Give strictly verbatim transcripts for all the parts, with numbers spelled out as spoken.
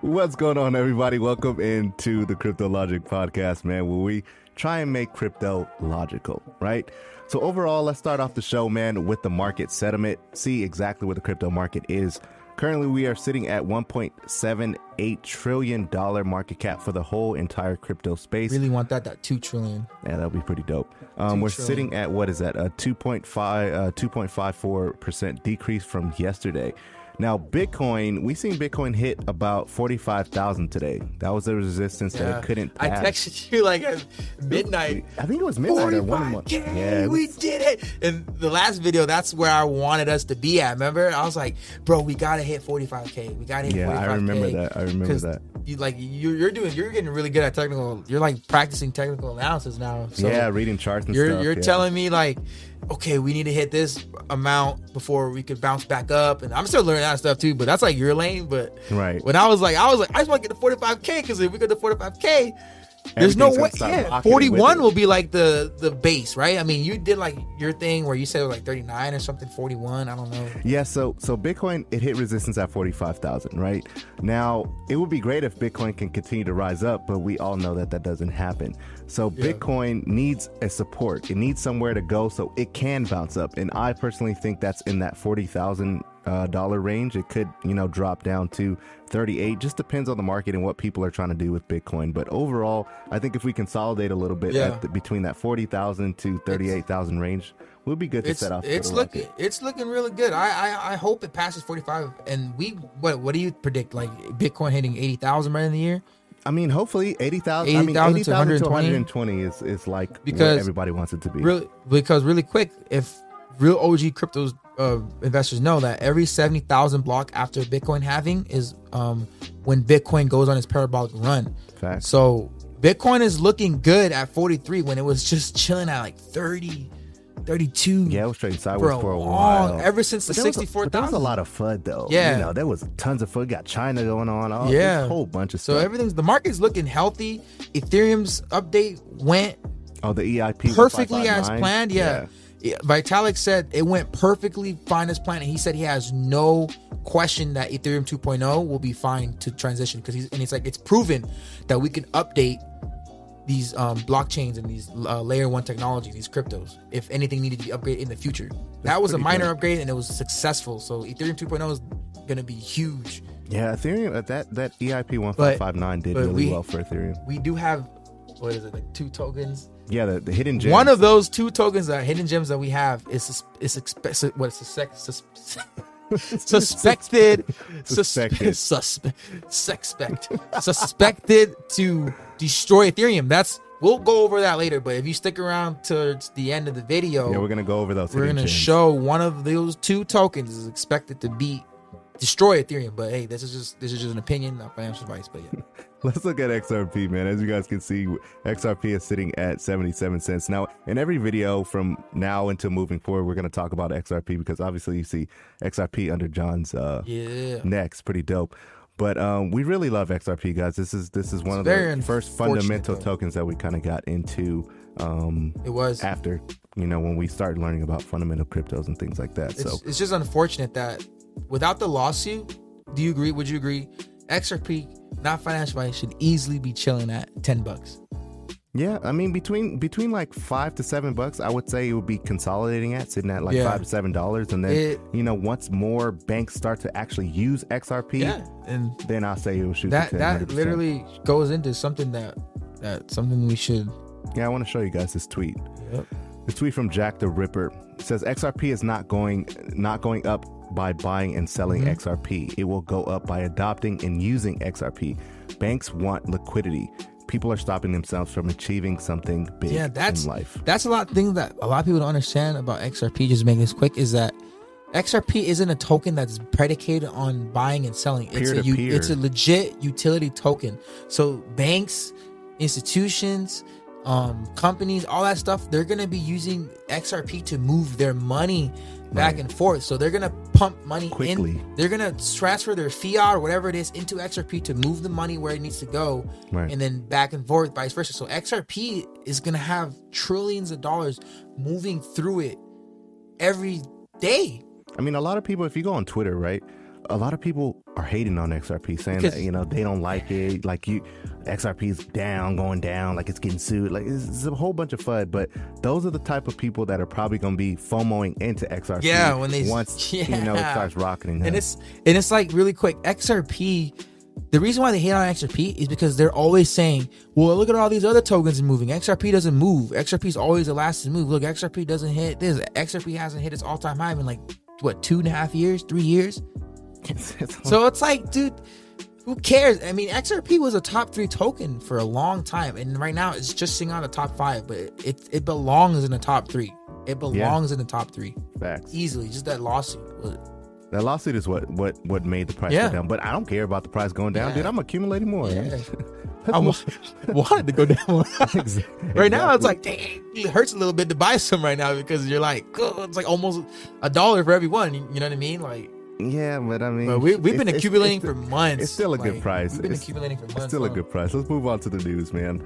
What's going on, everybody? Welcome into the Crypto Logic Podcast, man, where we try and make crypto logical, right? So overall, let's start off the show, man, with the market sentiment, see exactly where the crypto market is. Currently, we are sitting at one point seven eight trillion dollars market cap for the whole entire crypto space. Really want that, that two trillion dollars. Yeah, that would be pretty dope. Um, we're trillion. sitting at, what is that, a two point five, uh, two point five four percent decrease from yesterday. Now, Bitcoin, we seen Bitcoin hit about forty-five thousand today. That was the resistance yeah. that it couldn't pass. I texted you like at midnight. I think it was midnight at one month. Yeah, we was... did it. And the last video, that's where I wanted us to be at. Remember? I was like, bro, we got to hit forty-five K. We got to hit yeah, forty-five K. Yeah, I remember that. I remember that. You, like, you're, you're doing, you're getting really good at technical. You're like practicing technical analysis now. So yeah, reading charts and you're, stuff. You're yeah. telling me like, okay, we need to hit this amount before we could bounce back up. And I'm still learning that stuff too, but that's like your lane. But right. when I was like, I was like, I just want to get to forty-five K, because if we get to forty-five K, there's no way. Yeah, forty-one will be like the, the base, right? I mean, you did like your thing where you said it was like thirty-nine or something, forty-one. I don't know. Yeah. So, so Bitcoin, it hit resistance at forty-five thousand, right? Now, it would be great if Bitcoin can continue to rise up, but we all know that that doesn't happen. So yeah. Bitcoin needs a support. It needs somewhere to go so it can bounce up. And I personally think that's in that forty thousand Uh, dollar range. It could, you know, drop down to thirty-eight. Just depends on the market and what people are trying to do with Bitcoin. But overall, I think if we consolidate a little bit yeah. at the, between that forty thousand to thirty-eight thousand range, we'll be good to set off. It's looking, it's looking really good. I, I, I hope it passes forty-five. And we, what, what do you predict? Like Bitcoin hitting eighty thousand by the end of the year? I mean, hopefully eighty thousand. I mean, eighty thousand to one hundred twenty is is like because everybody wants it to be. Really, because really quick, if real O G cryptos uh, investors know that every seventy thousand block after Bitcoin halving is um, when Bitcoin goes on its parabolic run. Fact. So Bitcoin is looking good at forty-three when it was just chilling at like thirty, thirty-two. Yeah, it was trading sideways for, for a while. Long, ever since the sixty-four thousand. There was a lot of F U D though. Yeah. You know, there was tons of F U D. We got China going on. All, yeah. A whole bunch of so stuff. So everything's, the market's looking healthy. Ethereum's update went oh, the E I P perfectly as planned. Yeah. yeah. Vitalik said it went perfectly fine as planned. He said he has no question that Ethereum two point oh will be fine to transition, because he's and it's like it's proven that we can update these um, blockchains and these uh, layer one technologies, these cryptos, if anything needed to be upgraded in the future. That's that was a minor good. upgrade and it was successful. So Ethereum two point oh is going to be huge. Yeah, Ethereum, that, that E I P fifteen fifty-nine did really we, well for Ethereum. We do have, what is it, like two tokens? Yeah, the, the hidden gems. One of those two tokens, that hidden gems that we have, is is expected. What suspect suspected suspected suspect suspected to destroy Ethereum. That's we'll go over that later. But if you stick around towards the end of the video, yeah, we're gonna go over those. We're gonna gems. show one of those two tokens is expected to be destroy Ethereum. But hey, this is just this is just an opinion, not financial advice. But yeah. Let's look at X R P, man. As you guys can see, X R P is sitting at seventy-seven cents. Now, in every video from now until moving forward, we're going to talk about X R P, because obviously you see X R P under John's uh, yeah. neck. Pretty dope. But um, we really love X R P, guys. This is this is one it's of the first fundamental though. tokens that we kind of got into. Um, it was after, you know, when we started learning about fundamental cryptos and things like that. It's, so it's just unfortunate that without the lawsuit, do you agree? Would you agree? X R P, not financial advice, should easily be chilling at ten bucks. Yeah, I mean, between between like five to seven bucks, I would say it would be consolidating at sitting at like yeah. five to seven dollars, and then it, you know, once more banks start to actually use X R P, yeah, and then I'll say it will shoot. That to ten, that one hundred percent. Literally goes into something that that something we should. Yeah, I want to show you guys this tweet. Yep. The tweet from Jack the Ripper. It says X R P is not going not going up by buying and selling mm-hmm. X R P. It will go up by adopting and using X R P. Banks want liquidity. People are stopping themselves from achieving something big yeah, that's, in life. That's a lot of things that a lot of people don't understand about X R P, just making this quick, is that X R P isn't a token that's predicated on buying and selling. It's a, it's a legit utility token. So banks, institutions, um, companies, all that stuff, they're going to be using X R P to move their money back right. and forth. So they're going to pump money quickly. In. They're going to transfer their fiat or whatever it is into X R P to move the money where it needs to go. Right. And then back and forth, vice versa. So X R P is going to have trillions of dollars moving through it every day. I mean, a lot of people, if you go on Twitter, right, a lot of people are hating on X R P, saying that, you know, they don't like it. Like, you, X R P's down, going down, like it's getting sued. Like, it's, it's a whole bunch of FUD. But those are the type of people that are probably going to be FOMOing into X R P. Yeah, when they once yeah. you know it starts rocketing. Huh? And it's and it's like really quick. X R P. The reason why they hate on X R P is because they're always saying, well, look at all these other tokens moving. X R P doesn't move. X R P is always the last to move. Look, X R P doesn't hit this. X R P hasn't hit its all-time high in like, what, two and a half years, three years? So it's like, dude, who cares? I mean, X R P was a top three token for a long time. And right now it's just sitting on the top five, but it, it belongs in the top three. It belongs yeah. in the top three. Facts. Easily. Just that lawsuit. That lawsuit is what what what made the price yeah. go down. But I don't care about the price going down, yeah. dude. I'm accumulating more. Yeah. Man. I w- wanted to go down more. Exactly. Right now, it's like, dang, it hurts a little bit to buy some right now because you're like, oh, it's like almost a dollar for every one. You know what I mean? Like, yeah, but I mean, but we, we've been it's, accumulating it's, it's, for months. It's still a like, good price. We've been it's, accumulating for months. It's still a good price. Let's move on to the news, man.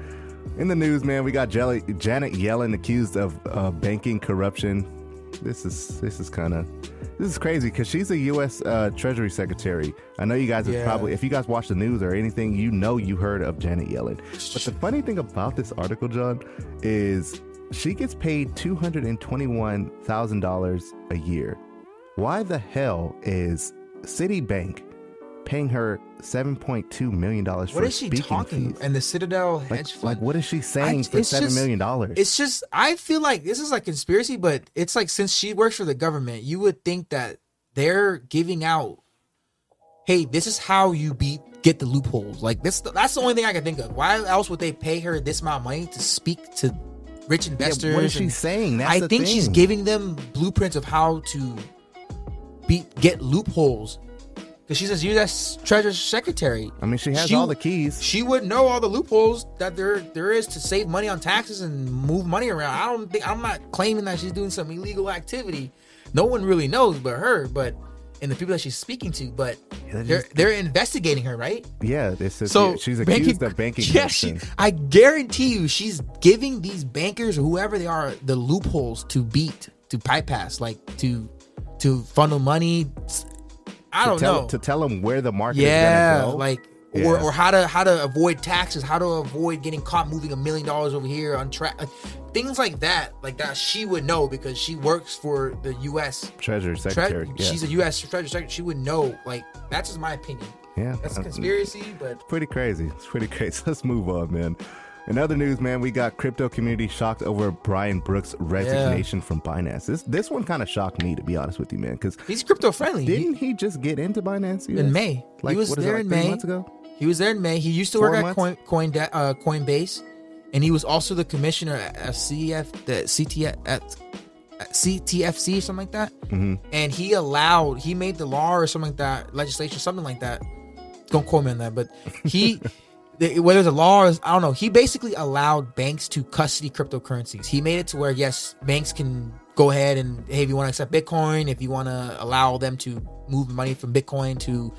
In the news, man, we got Jelly, Janet Yellen accused of uh, banking corruption. This is this is kind of this is crazy because she's a U S Uh, Treasury Secretary. I know you guys have yeah. probably, if you guys watch the news or anything, you know you heard of Janet Yellen. But the funny thing about this article, John, is she gets paid two hundred and twenty-one thousand dollars a year. Why the hell is Citibank paying her seven point two million dollars for speaking fees? What is she talking? And the Citadel hedge like, fund. Like, what is she saying I, for seven just, million dollars? It's just, I feel like this is like conspiracy, but it's like since she works for the government, you would think that they're giving out, hey, this is how you beat get the loopholes. Like this, that's the only thing I can think of. Why else would they pay her this amount of money to speak to rich investors? Yeah, what is she and saying? That's I the think thing. She's giving them blueprints of how to beat get loopholes. Because she's a U S Treasury Secretary. I mean, she has she, all the keys. She would know all the loopholes that there there is to save money on taxes and move money around. I don't think I'm not claiming that she's doing some illegal activity. No one really knows but her, but and the people that she's speaking to. But yeah, they're just, they're investigating her, right? Yeah, this is so she's accused banking, of banking. Yeah, she, I guarantee you, she's giving these bankers or whoever they are the loopholes to beat, to bypass, like to to funnel money. I don't to tell, know to tell them where the market yeah, is going to go, like yeah. or, or how to how to avoid taxes, how to avoid getting caught moving a million dollars over here on track, like, things like that, like that she would know because she works for the U S Treasury Secretary. Tre- yeah. She's a U S Treasury Secretary. She would know. Like that's just my opinion. Yeah, that's a conspiracy, but it's pretty crazy. It's pretty crazy. Let's move on, man. In other news, man, we got crypto community shocked over Brian Brooks' resignation yeah. from Binance. This this one kind of shocked me, to be honest with you, man, because he's crypto friendly. Didn't he, he just get into Binance U S? In May? Like, he was what there is it, like, in May. Months ago? He was there in May. He used to Four work months? at Coin, Coin uh, Coinbase, and he was also the commissioner at C F the C T F at C T F C or something like that. Mm-hmm. And he allowed he made the law or something like that, legislation, something like that. Don't quote me on that, but he. Whether it's a law, or, I don't know. He basically allowed banks to custody cryptocurrencies. He made it to where, yes, banks can go ahead and, hey, if you want to accept Bitcoin, if you want to allow them to move money from Bitcoin to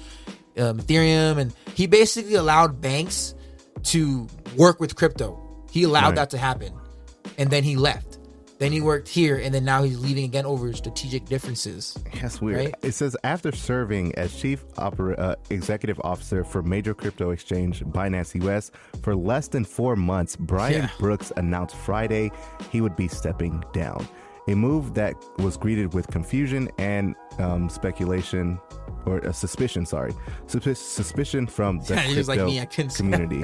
um, Ethereum. And he basically allowed banks to work with crypto. He allowed right. that to happen. And then he left. Then he worked here, and then now he's leaving again over strategic differences. That's weird. Right? It says, after serving as chief opera, uh, executive officer for major crypto exchange Binance U S for less than four months, Brian yeah. Brooks announced Friday he would be stepping down, a move that was greeted with confusion and um, speculation, or uh, suspicion, sorry, Sus- suspicion from the yeah, crypto like me, I couldn't community.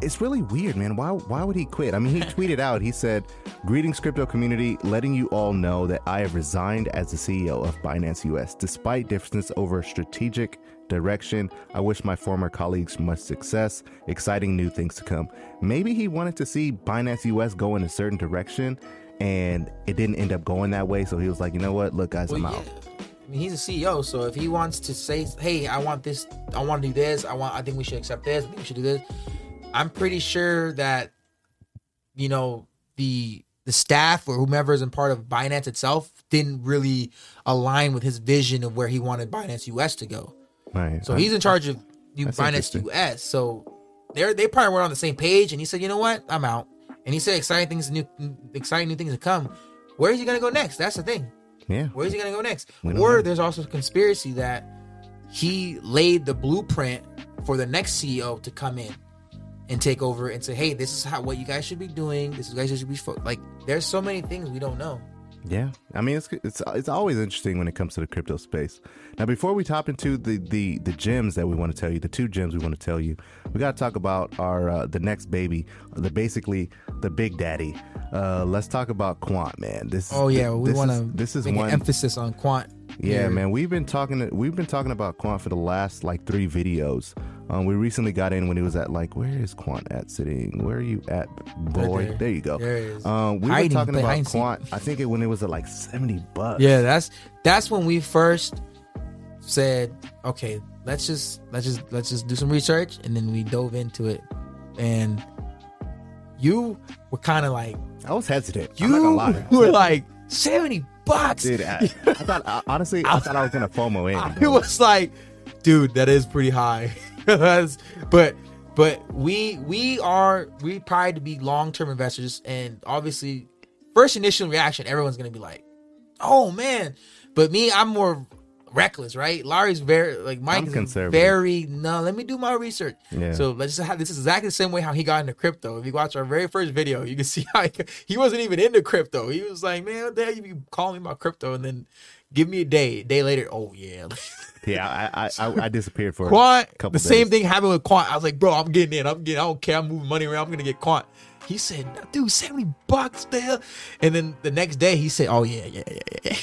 It's really weird, man. Why why would he quit? I mean, he tweeted out, he said, "Greetings, crypto community, letting you all know that I have resigned as the C E O of Binance U S. Despite differences over strategic direction, I wish my former colleagues much success, exciting new things to come." Maybe he wanted to see Binance U S go in a certain direction, and it didn't end up going that way. So he was like, you know what? Look, guys, well, I'm yeah. out. I mean, he's a C E O, so if he wants to say, hey, I want this, I want to do this, I want, I think we should accept this, I think we should do this, I'm pretty sure that, you know, the the staff or whomever is in part of Binance itself didn't really align with his vision of where he wanted Binance U S to go. Right. So he's in charge of Binance U S. So they they probably weren't on the same page, and he said, you know what, I'm out. And he said exciting things, new exciting new things to come. Where is he going to go next? That's the thing. Yeah. Where is he going to go next? Or know. There's also a conspiracy that he laid the blueprint for the next C E O to come in and take over and say, hey, this is how what you guys should be doing. This is what you guys should be fo-. Like, there's so many things we don't know. Yeah. I mean, it's it's it's always interesting when it comes to the crypto space. Now, before we top into the, the, the gems that we want to tell you, the two gems we want to tell you, we got to talk about our uh, the next baby, the basically the big daddy. Uh, let's talk about Quant, man. This oh yeah, we want to. This is make one an emphasis on Quant. Yeah, here. Man, we've been talking. We've been talking about Quant for the last like three videos. Um, we recently got in when he was at like, where is Quant at sitting? Where are you at, boy? There, there you go. There is. Um, we Hiding, were talking about Quant. I think it, when it was at like seventy bucks. Yeah, that's that's when we first said, okay, let's just let's just let's just do some research, and then we dove into it, and you were kind of like, I was hesitant. You I'm not gonna lie. were like seventy bucks, dude. I, I thought I, honestly, I, I thought I was gonna FOMO in. I, it was like, dude, that is pretty high. but but we we are we pride to be long term investors, and obviously, first initial reaction, everyone's gonna be like, oh man. But me, I'm more reckless, right? Larry's very like Mike is very no. Let me do my research. Yeah. So let's just have this is exactly the same way how he got into crypto. If you watch our very first video, you can see how he, he wasn't even into crypto. He was like, "Man, what the hell you be calling me about crypto?" And then give me a day. A day later, oh yeah, yeah. I I, so, I, I disappeared for Quant, a couple. The days. Same thing happened with Quant. I was like, "Bro, I'm getting in. I'm getting. I don't care. I'm moving money around. I'm gonna get Quant." He said, "Dude, seventy bucks there." And then the next day, he said, "Oh yeah, yeah, yeah, yeah."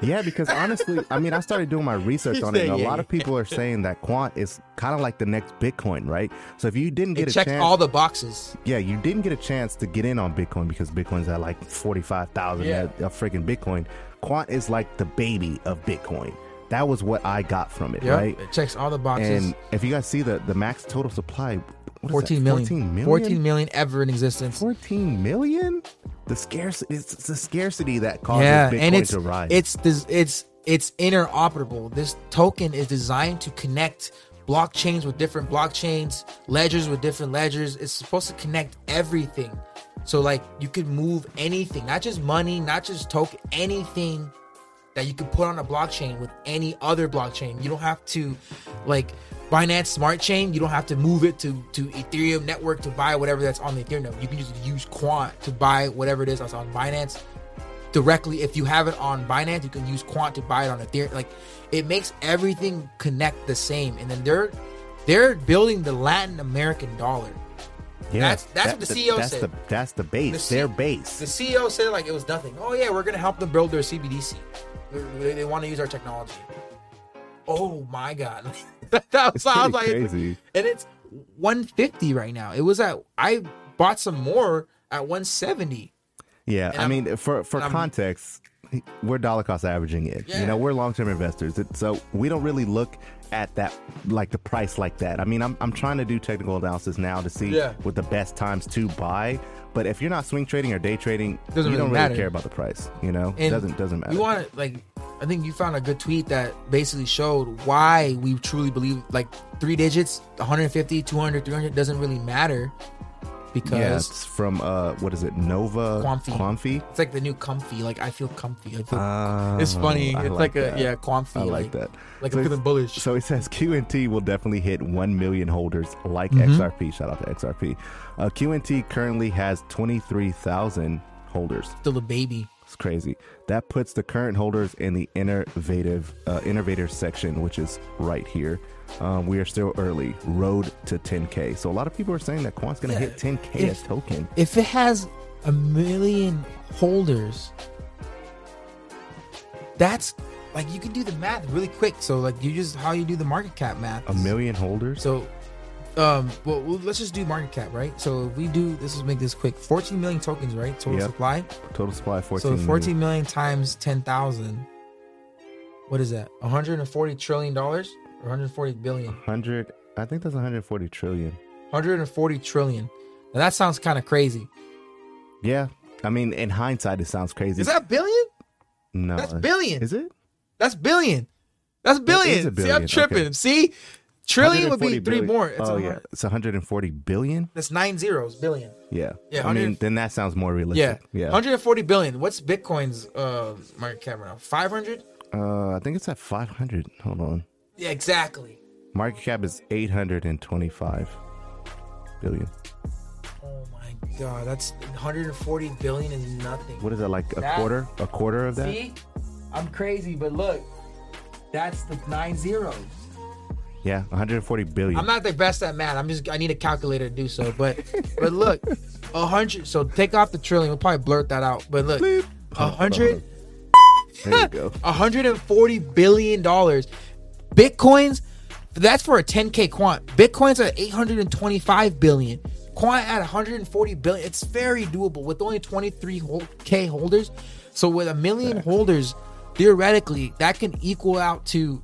Yeah, because honestly, I mean, I started doing my research on it. And a lot of people are saying that Quant is kind of like the next Bitcoin, right? So if you didn't get it a chance, checked all the boxes. Yeah, you didn't get a chance to get in on Bitcoin because Bitcoin's at like forty-five thousand. Yeah, a freaking Bitcoin. Quant is like the baby of Bitcoin. That was what I got from it, yep, right? It checks all the boxes. And if you guys see the the max total supply. fourteen million. fourteen million. fourteen million ever in existence. fourteen million? The scarcity it's the scarcity that causes yeah, Bitcoin and it's, to rise. It's this, it's it's interoperable. This token is designed to connect blockchains with different blockchains, ledgers with different ledgers. It's supposed to connect everything. So like you could move anything, not just money, not just token, anything that you could put on a blockchain with any other blockchain. You don't have to like Binance Smart Chain, you don't have to move it to, to Ethereum network to buy whatever that's on the Ethereum. You can just use Quant to buy whatever it is that's on Binance directly. If you have it on Binance, you can use Quant to buy it on Ethereum. Like it makes everything connect the same. And then they're they're building the Latin American dollar. Yeah, that's that's that, what the C E O that's said. The, that's the base, the C, their base. The C E O said like it was nothing. Oh yeah, we're gonna help them build their C B D C. They, they want to use our technology. Oh my god. That was, I was like, crazy. And it's one fifty right now. It was at, I bought some more at one seventy. Yeah, I I'm, mean, for for context, I'm, we're dollar cost averaging it. Yeah. You know, we're long term investors, it, so we don't really look at that like the price like that. I mean, I'm I'm trying to do technical analysis now to see yeah. what the best times to buy. But if you're not swing trading or day trading, doesn't you really don't really matter. Care about the price. You know, and it doesn't doesn't matter. You want to like. I think you found a good tweet that basically showed why we truly believe like three digits, one fifty, two hundred, three hundred doesn't really matter because yeah, it's from uh, what is it, Nova Comfy. Comfy. It's like the new comfy. Like I feel comfy. I feel, uh, it's funny. I it's like, like a yeah, comfy. I like, like that. Like so I'm feeling bullish. So he says Q N T will definitely hit one million holders, like mm-hmm. X R P. Shout out to X R P. Uh, Q N T currently has twenty-three thousand holders. Still a baby. It's crazy. That puts the current holders in the innovative uh, innovator section, which is right here. Um, we are still early. Road to ten K. So a lot of people are saying that Quant's going to yeah, hit ten K if, as token. If it has a million holders, that's like you can do the math really quick. So like you just how you do the market cap math. A million holders. So um, well, let's just do market cap, right? So if we do, let's just make this quick. fourteen million tokens, right? Total yep. supply. Total supply, fourteen million. So fourteen million times ten thousand what is that? one hundred forty trillion dollars or one hundred forty billion? one hundred, I think that's one hundred forty trillion. one hundred forty trillion. Now that sounds kind of crazy. Yeah. I mean, in hindsight, it sounds crazy. Is that billion? No. That's billion. Is it? That's billion. That's billion. billion. See, I'm tripping. Okay. See? Trillion would be three billion. More. It's oh, one hundred. Yeah. It's one hundred forty billion? That's nine zeros, billion. Yeah. yeah I mean, then that sounds more realistic. Yeah. yeah. one hundred forty billion. What's Bitcoin's uh, market cap right now? five hundred? Uh, I think it's at five hundred. Hold on. Yeah, exactly. Market cap is eight hundred twenty-five billion. Oh, my God. That's one hundred forty billion is nothing. What is that, like a that, quarter? A quarter of that? See? I'm crazy, but look. That's the nine zeros. Yeah, one hundred forty billion. I'm not the best at math. I'm just I need a calculator to do so. But but look, a hundred. So take off the trillion. We'll probably blurt that out. But look, a hundred. There you go. one hundred forty billion dollars. Bitcoins. That's for a ten K quant. Bitcoins are eight hundred twenty-five billion. Quant at one hundred forty billion. It's very doable with only twenty-three K holders. So with a million exactly. holders, theoretically, that can equal out to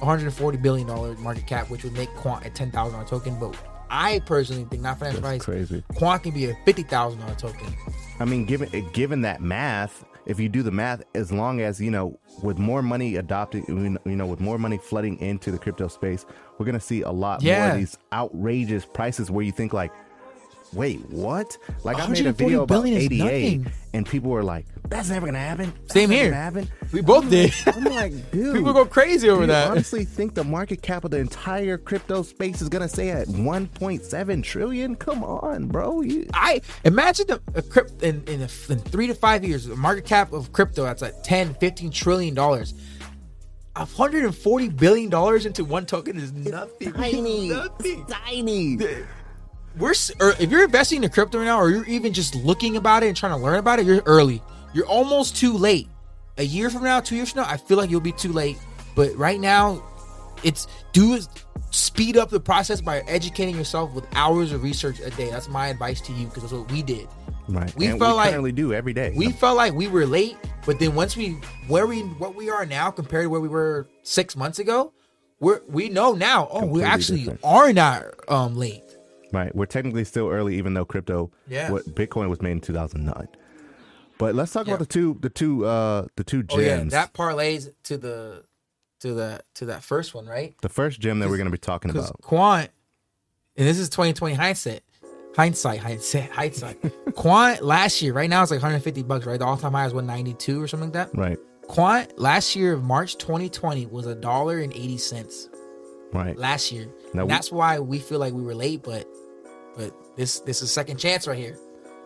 one hundred forty billion dollars market cap, which would make Quant a ten thousand dollars token. But I personally think, not financial advice, crazy. Quant can be a fifty thousand dollars token. I mean, given given that math, if you do the math, as long as, you know, with more money adopting, you know, with more money flooding into the crypto space, we're going to see a lot yeah. more of these outrageous prices where you think like, wait, what? Like I made a video about eighty-eight and people were like, that's never going to happen. That's Same here. Happen. We both I'm did. Like, I'm like, dude. People go crazy over that. I honestly think the market cap of the entire crypto space is going to stay at one point seven trillion. Come on, bro. You... I imagine the, a crypt, in, in, a, in three to five years, the market cap of crypto, that's like ten, fifteen trillion dollars. one hundred forty billion dollars into one token is nothing. It's tiny. Nothing. Tiny. We're, or if you're investing in crypto right now, or you're even just looking about it and trying to learn about it, you're early. You're almost too late. A year from now, two years from now, I feel like you'll be too late. But right now, it's do is speed up the process by educating yourself with hours of research a day. That's my advice to you because that's what we did. Right, we and felt we like currently do every day. We felt like we were late, but then once we where we what we are now compared to where we were six months ago, we we know now. Oh, we actually different. are not um, late. Right, we're technically still early, even though crypto, yeah. what Bitcoin was made in two thousand nine. But let's talk yeah. about the two, the two, uh, the two gems. Oh, yeah. That parlays to the, to the, to that first one, right? The first gem that we're going to be talking about. Quant, and this is twenty twenty hindsight, hindsight, hindsight, hindsight. Quant last year, right now it's like one hundred fifty bucks, right? The all-time high is one ninety-two or something like that. Right. Quant last year, March twenty twenty, was a dollar and eighty cents. Right. Last year, now and we- that's why we feel like we were late, but. But this this is second chance right here.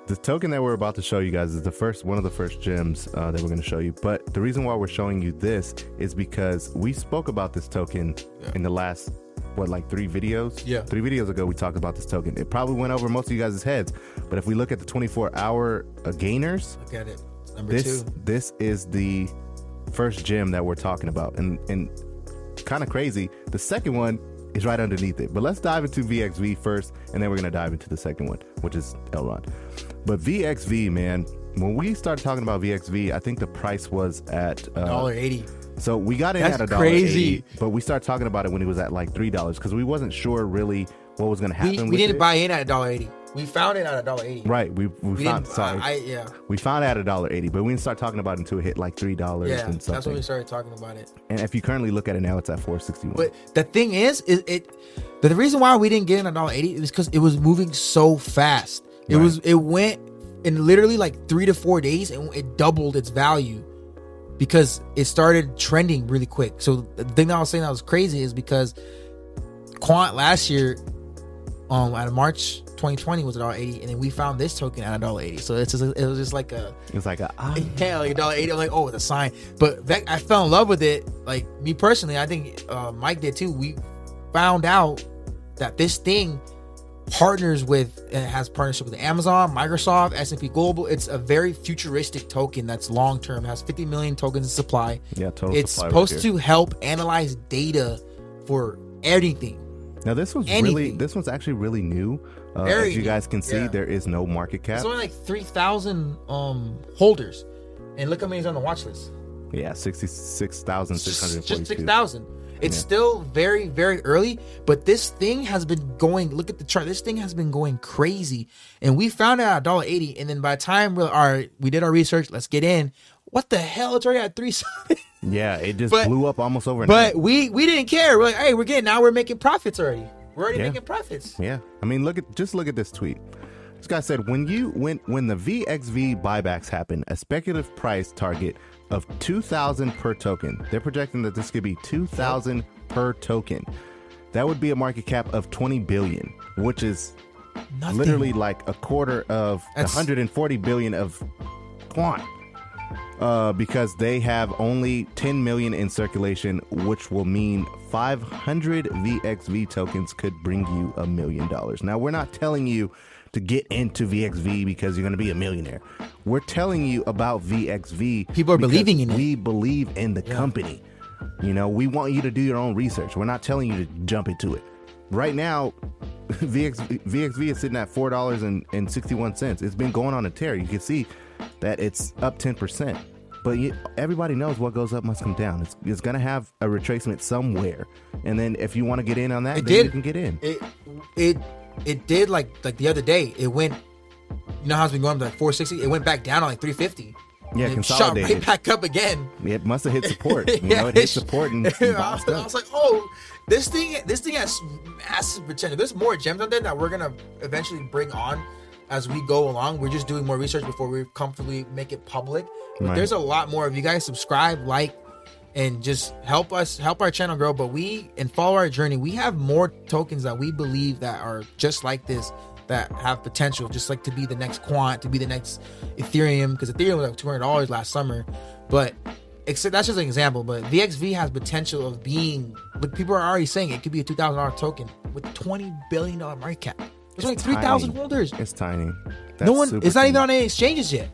The token that we're about to show you guys is the first one of the first gems uh, that we're going to show you. But the reason why we're showing you this is because we spoke about this token yeah. in the last, what, like three videos? Yeah. Three videos ago, we talked about this token. It probably went over most of you guys' heads. But if we look at the twenty-four hour uh, gainers. Look at it. Number this, two. This is the first gem that we're talking about. And, and kind of crazy. The second one. Is right underneath it. But let's dive into V X V first, and then we're going to dive into the second one, which is Elrond. But V X V, man, when we started talking about V X V, I think the price was at one dollar and eighty cents. Uh, so we got in That's at one dollar and eighty cents. Crazy. But we started talking about it when it was at like three dollars because we wasn't sure really what was going to happen. We, we with didn't it. buy in at one dollar and eighty cents. We found it at one dollar and eighty cents. Right. We, we, we found sorry. I, I, yeah. We found it at one dollar and eighty cents, but we didn't start talking about it until it hit like three dollars yeah, and something. That's when we started talking about it. And if you currently look at it now, it's at four dollars and sixty-one cents. But the thing is, is it the reason why we didn't get in at one dollar and eighty cents is because it was moving so fast. It right. was it went in literally like three to four days and it doubled its value because it started trending really quick. So the thing that I was saying that was crazy is because Quant last year um, out of March twenty twenty was one dollar and eighty cents, and then we found this token at one dollar and eighty cents. So it's just, it was just like a it's like a ah. yeah, like one dollar and eighty cents. I'm like, oh, it's a sign. But that, I fell in love with it. Like me personally, I think uh, Mike did too. We found out that this thing partners with and has partnership with Amazon, Microsoft, S and P Global. It's a very futuristic token that's long term. Has fifty million tokens in supply. Yeah, total. It's supply supposed right to help analyze data for everything. Now this was Anything. really this one's actually really new. Uh, Very, as you guys can see, yeah. there is no market cap. There's only like three thousand um, holders, and look how many's on the watch list. Yeah, sixty-six thousand six hundred forty-two. Just six thousand. It's yeah. still very, very early, but this thing has been going, look at the chart, this thing has been going crazy. And we found it at one dollar eighty, and then by the time we are, we did our research, let's get in, what the hell, it's already at three something. Yeah, it just but, blew up almost overnight. But we, we didn't care. We're like, hey, we're getting, now we're making profits already. We're already yeah. making profits. Yeah. I mean, look at, just look at this tweet. This guy said, when you, when, when the V X V buybacks happen, a speculative price target of two thousand per token. They're projecting that this could be two thousand per token. That would be a market cap of twenty billion, which is nothing. Literally like a quarter of That's... one hundred forty billion of Quant, uh, because they have only ten million in circulation, which will mean five hundred V X V tokens could bring you a million dollars. Now, we're not telling you to get into V X V because you're going to be a millionaire. We're telling you about V X V. People are believing in it. We believe in the yeah. company. You know, we want you to do your own research. We're not telling you to jump into it. Right now, V X V, V X V is sitting at four dollars and sixty-one cents. It's been going on a tear. You can see that it's up ten percent. But you, everybody knows what goes up must come down. It's, it's going to have a retracement somewhere. And then if you want to get in on that, it then did. you can get in. It it. It did, like like the other day. It went, you know how it's been going up to like four sixty? It went back down to like three fifty. Yeah, consolidated. Shot right back up again. It must have hit support. You yeah, know, it hit support and, and bounced up. I was like, oh, this thing this thing has massive potential. There's more gems out there that we're going to eventually bring on as we go along. We're just doing more research before we comfortably make it public. But right. There's a lot more. If you guys subscribe, like, and just help us, help our channel grow. But we, and follow our journey, we have more tokens that we believe that are just like this, that have potential, just like to be the next Quant, to be the next Ethereum, because Ethereum was like two hundred dollars last summer. But except that's just an example. But V X V has potential of being, but people are already saying it could be a two thousand dollars token with twenty billion dollars market cap. There's only three thousand holders. It's tiny. That's no one, it's not tiny. Even on any exchanges yet.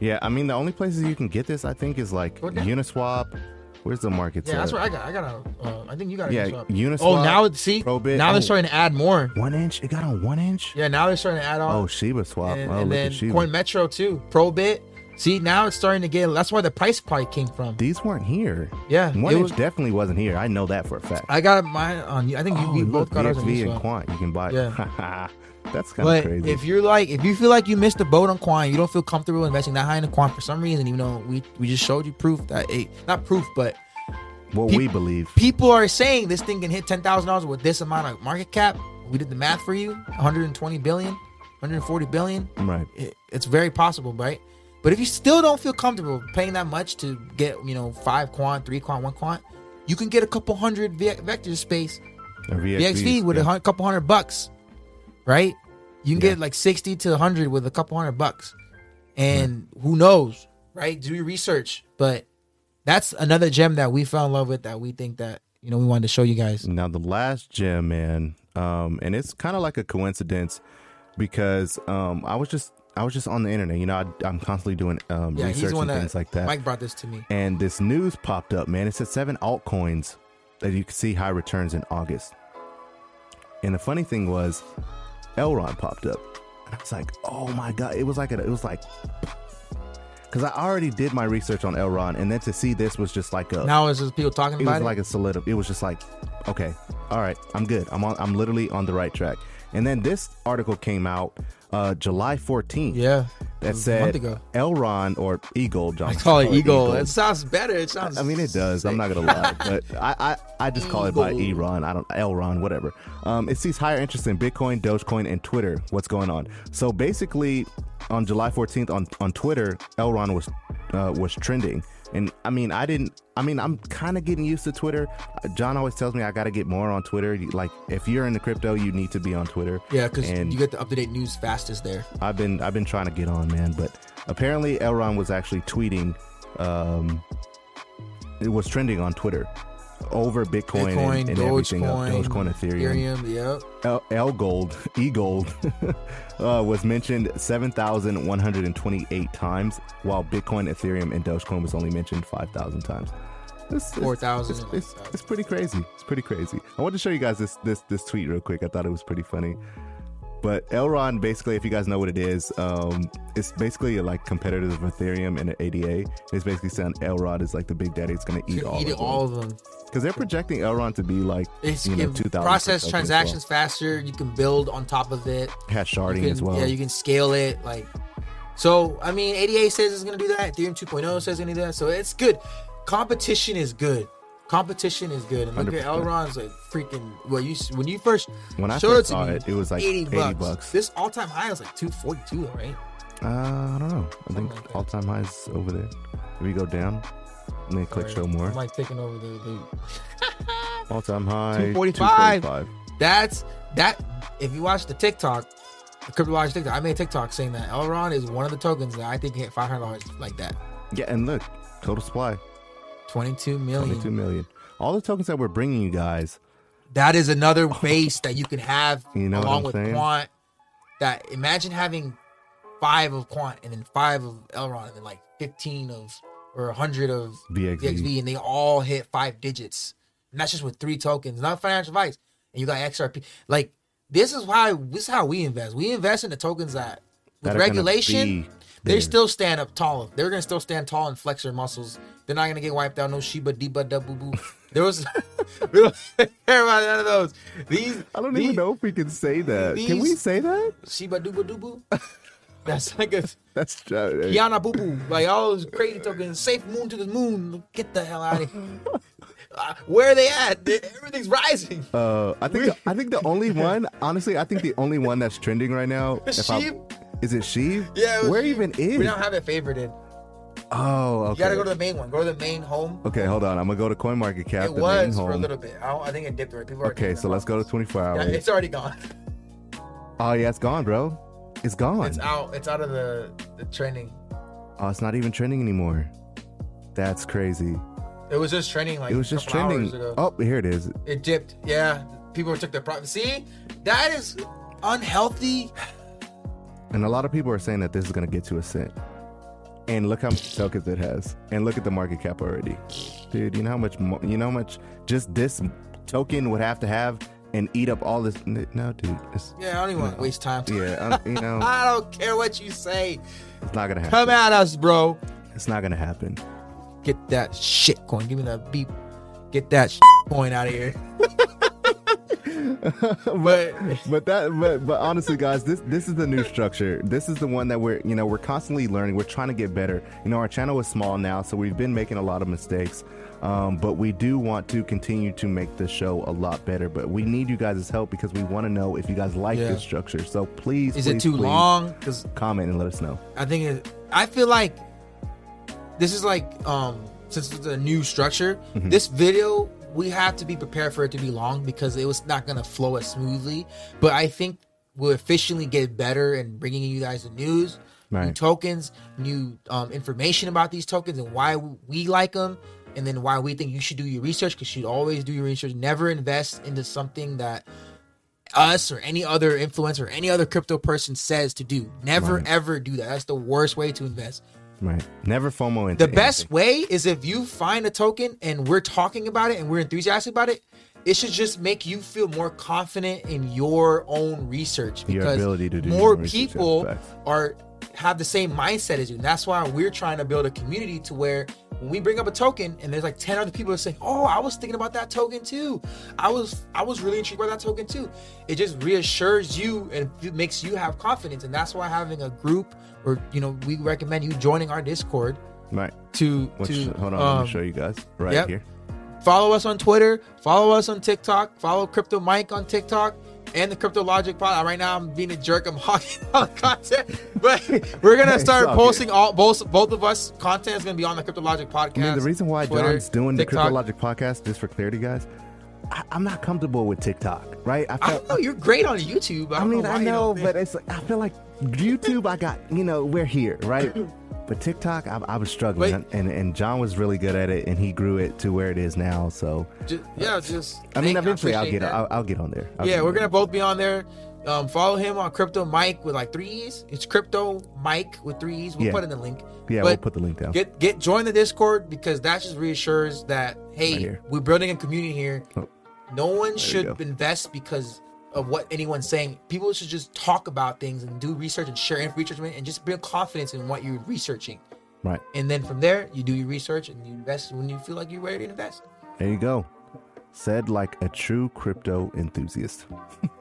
Yeah, I mean, the only places you can get this, I think, is like Uniswap. Where's the market? Yeah, set? That's where I got. I got a. Uh, I think you got a. Yeah, Uniswap. Oh, now see. Probit. Now they're oh, starting to add more. one inch. It got on one inch. Yeah, now they're starting to add on. Oh, Shiba Swap. And, oh, and then Shiba. Coin Metro too. Probit. See, now it's starting to get. That's where the price probably came from. These weren't here. Yeah, one inch was, definitely wasn't here. I know that for a fact. I got mine on. I think oh, you we both got ours on Uniswap and Quant. You can buy. Yeah. That's kind of crazy. But if you're like, if you feel like you missed the boat on Quant, you don't feel comfortable investing that high in a Quant for some reason, even though we, we just showed you proof that it, not proof, but what pe- we believe. People are saying this thing can hit ten thousand dollars with this amount of market cap. We did the math for you, one hundred twenty billion dollars, one hundred forty billion dollars. Right. It, it's very possible, right? But if you still don't feel comfortable paying that much to get, you know, five Quant, three Quant, one Quant, you can get a couple hundred v- vector space, V X V with yeah. a hundred, couple hundred bucks. Right? You can yeah. get like sixty to one hundred with a couple hundred bucks. And yeah. who knows, right? Do your research. But that's another gem that we fell in love with that we think that, you know, we wanted to show you guys. Now, the last gem, man, um, and it's kind of like a coincidence because um, I was just I was just on the internet. You know, I, I'm constantly doing um, yeah, research and that, things like that. Mike brought this to me. And this news popped up, man. It said seven altcoins that you could see high returns in August. And the funny thing was, Elrond popped up. I was like, oh my god, it was like a, it was like because I already did my research on Elrond, and then to see this was just like a, now it's just people talking it about was it like a solid, it was just like, okay, all right, I'm good, I'm on, I'm literally on the right track. And then this article came out uh July fourteenth, yeah, that said Elrond or Eagle, John. I call it Eagle. It sounds better. It sounds. I mean, it does. Sick. I'm not gonna lie, but I, I, I just Eagle. Call it by Eron. I don't Elrond, whatever. Um, it sees higher interest in Bitcoin, Dogecoin, and Twitter. What's going on? So basically, on July fourteenth on, on Twitter, Elrond was uh, was trending, and I mean, I didn't. I mean, I'm kind of getting used to Twitter. John always tells me I got to get more on Twitter. Like, if you're into crypto, you need to be on Twitter. Yeah, because you get the up to date news fastest there. I've been I've been trying to get on, man, but apparently Elrond was actually tweeting. Um, it was trending on Twitter over Bitcoin, Bitcoin and, and Doge everything Coin, up. Dogecoin, Ethereum. Ethereum, yep. L Gold, E Gold uh, was mentioned seven thousand one hundred twenty-eight times, while Bitcoin, Ethereum, and Dogecoin was only mentioned five thousand times. It's, Four thousand. It's, it's, it's pretty crazy. It's pretty crazy. I want to show you guys this this this tweet real quick. I thought it was pretty funny. But Elrond, basically, if you guys know what it is, um, it's basically like competitors of Ethereum and the A D A. It's basically saying Elrond is like the big daddy. It's going to eat all eat of all them. of them. Because they're projecting Elrond to be like, it's, you know, two thousand. Process transactions well. faster. You can build on top of it. Has sharding can, as well. Yeah, you can scale it. Like, so, I mean, A D A says it's going to do that. Ethereum two point oh says it's going to do that. So it's good. Competition is good. Competition is good. And look one hundred percent. At Elrond's like freaking, well, you when you first when I showed first it to me, it, it was like eighty bucks. eighty bucks. This all time high is like two forty-two, right? Uh, I don't know. I Something think like all time high is over there. If you go down and then click right. show more. I'm like taking over the dude. All time high. two forty-five. two forty-five. That's that. If you watch the TikTok, the Crypto Logic TikTok, I made a TikTok saying that Elrond is one of the tokens that I think hit five hundred dollars like that. Yeah, and look, total supply. twenty-two million. twenty-two million. All the tokens that we're bringing you guys. That is another base that you can have, you know, along with saying? Quant. That imagine having five of Quant and then five of Elrond and then like fifteen of or one hundred of V X V, and they all hit five digits. And that's just with three tokens, not financial advice. And you got X R P. Like this is why this is how we invest. We invest in the tokens that with that regulation. They still stand up tall. They're going to still stand tall and flex their muscles. They're not going to get wiped out. No Shiba, Deba, da, boo, boo. There was... we don't care about none of those. These... I don't these, even know if we can say that. These, can we say that? Shiba, dooba, doobu. That's like a... That's... Kiana, boo, boo. Like all those crazy tokens. Safe moon to the moon. Get the hell out of here. Where are they at? They're, everything's rising. Uh, I think the, I think the only one... Honestly, I think the only one that's trending right now... Sheep... Is it she? Yeah. It Where she. even is? We don't have it favorited. Oh, okay. You gotta go to the main one. Go to the main home. Okay, hold on. I'm gonna go to CoinMarketCap. It the was main for home. a little bit. I, I think it dipped already. People okay, so let's go to twenty-four hours. Yeah, it's already gone. Oh yeah, it's gone, bro. It's gone. It's out. It's out of the, the trending. Oh, it's not even trending anymore. That's crazy. It was just trending like. It was just a couple trending. Hours ago. Oh, here it is. It dipped. Yeah, people took their profit. See, that is unhealthy. And a lot of people are saying that this is going to get to a cent. And look how many tokens it has. And look at the market cap already. Dude, you know how much, mo- you know how much just this token would have to have and eat up all this. No, dude. It's, yeah, I don't even want to waste time. To- yeah, I, you know. I don't care what you say. It's not going to happen. Come at us, bro. It's not going to happen. Get that shit coin. Give me that beep. Get that shit coin out of here. but but that but but honestly, guys, this this is the new structure. This is the one that we're you know we're constantly learning. We're trying to get better. You know, our channel is small now, so we've been making a lot of mistakes. Um, but we do want to continue to make this show a lot better. But we need you guys' help because we want to know if you guys like yeah. this structure. So please, is please, it too please long? Because comment and let us know. I think it, I feel like this is like um, since it's a new structure, mm-hmm. this video. We have to be prepared for it to be long because it was not going to flow as smoothly. But I think we'll efficiently get better in bringing you guys the news, right. new tokens, new um, information about these tokens and why we like them. And then why we think you should do your research, because you should always do your research. Never invest into something that us or any other influencer or any other crypto person says to do. Never, right. ever do that. That's the worst way to invest. Right. Never FOMO into the best anything. Way is if you find a token and we're talking about it and we're enthusiastic about it, it should just make you feel more confident in your own research because more people are have the same mindset as you. And that's why we're trying to build a community to where when we bring up a token and there's like ten other people that say, oh, I was thinking about that token too. I was I was really intrigued by that token too. It just reassures you and it makes you have confidence. And that's why having a group or, you know, we recommend you joining our Discord. Right. To, Which, to hold on, um, let me show you guys right yep. here. Follow us on Twitter. Follow us on TikTok. Follow Crypto Mike on TikTok. And the Crypto Logic Pod. Right now, I'm being a jerk. I'm hogging all the content, but we're gonna start posting good. all both both of us content is gonna be on the Crypto Logic Podcast. I mean, the reason why Twitter, John's doing TikTok. the Crypto Logic Podcast, just for clarity, guys, I, I'm not comfortable with TikTok. Right? I, felt, I know you're great on YouTube. I, I mean, know I know, but it's like, I feel like YouTube. I got you know we're here, right? But TikTok, I, I was struggling, Wait. and and John was really good at it, and he grew it to where it is now. So just, yeah, just I mean, eventually I'll get I'll, I'll get on there. I'll yeah, we're there. gonna both be on there. Um, follow him on Crypto Mike with like three E's. It's Crypto Mike with three E's. We'll yeah. put in the link. Yeah, but we'll put the link down. Get get join the Discord because that just reassures that hey, right we're building a community here. Oh. No one there should invest because of what anyone's saying. People should just talk about things and do research and share research and just build confidence in what you're researching. Right. And then from there, you do your research and you invest when you feel like you're ready to invest. There you go. Said like a true crypto enthusiast.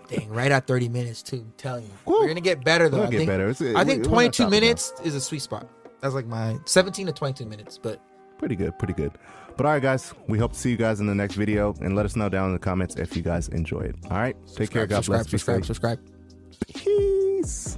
Dang, right at thirty minutes too. I'm telling you. Woo. We're going to get better though. We'll I get think, better. It's, I think twenty-two minutes is a sweet spot. That's like my seventeen to twenty-two minutes, but pretty good, pretty good. But all right, guys, we hope to see you guys in the next video, and let us know down in the comments if you guys enjoy it. All right, take subscribe, care. God subscribe, bless. Subscribe, subscribe, subscribe. Peace.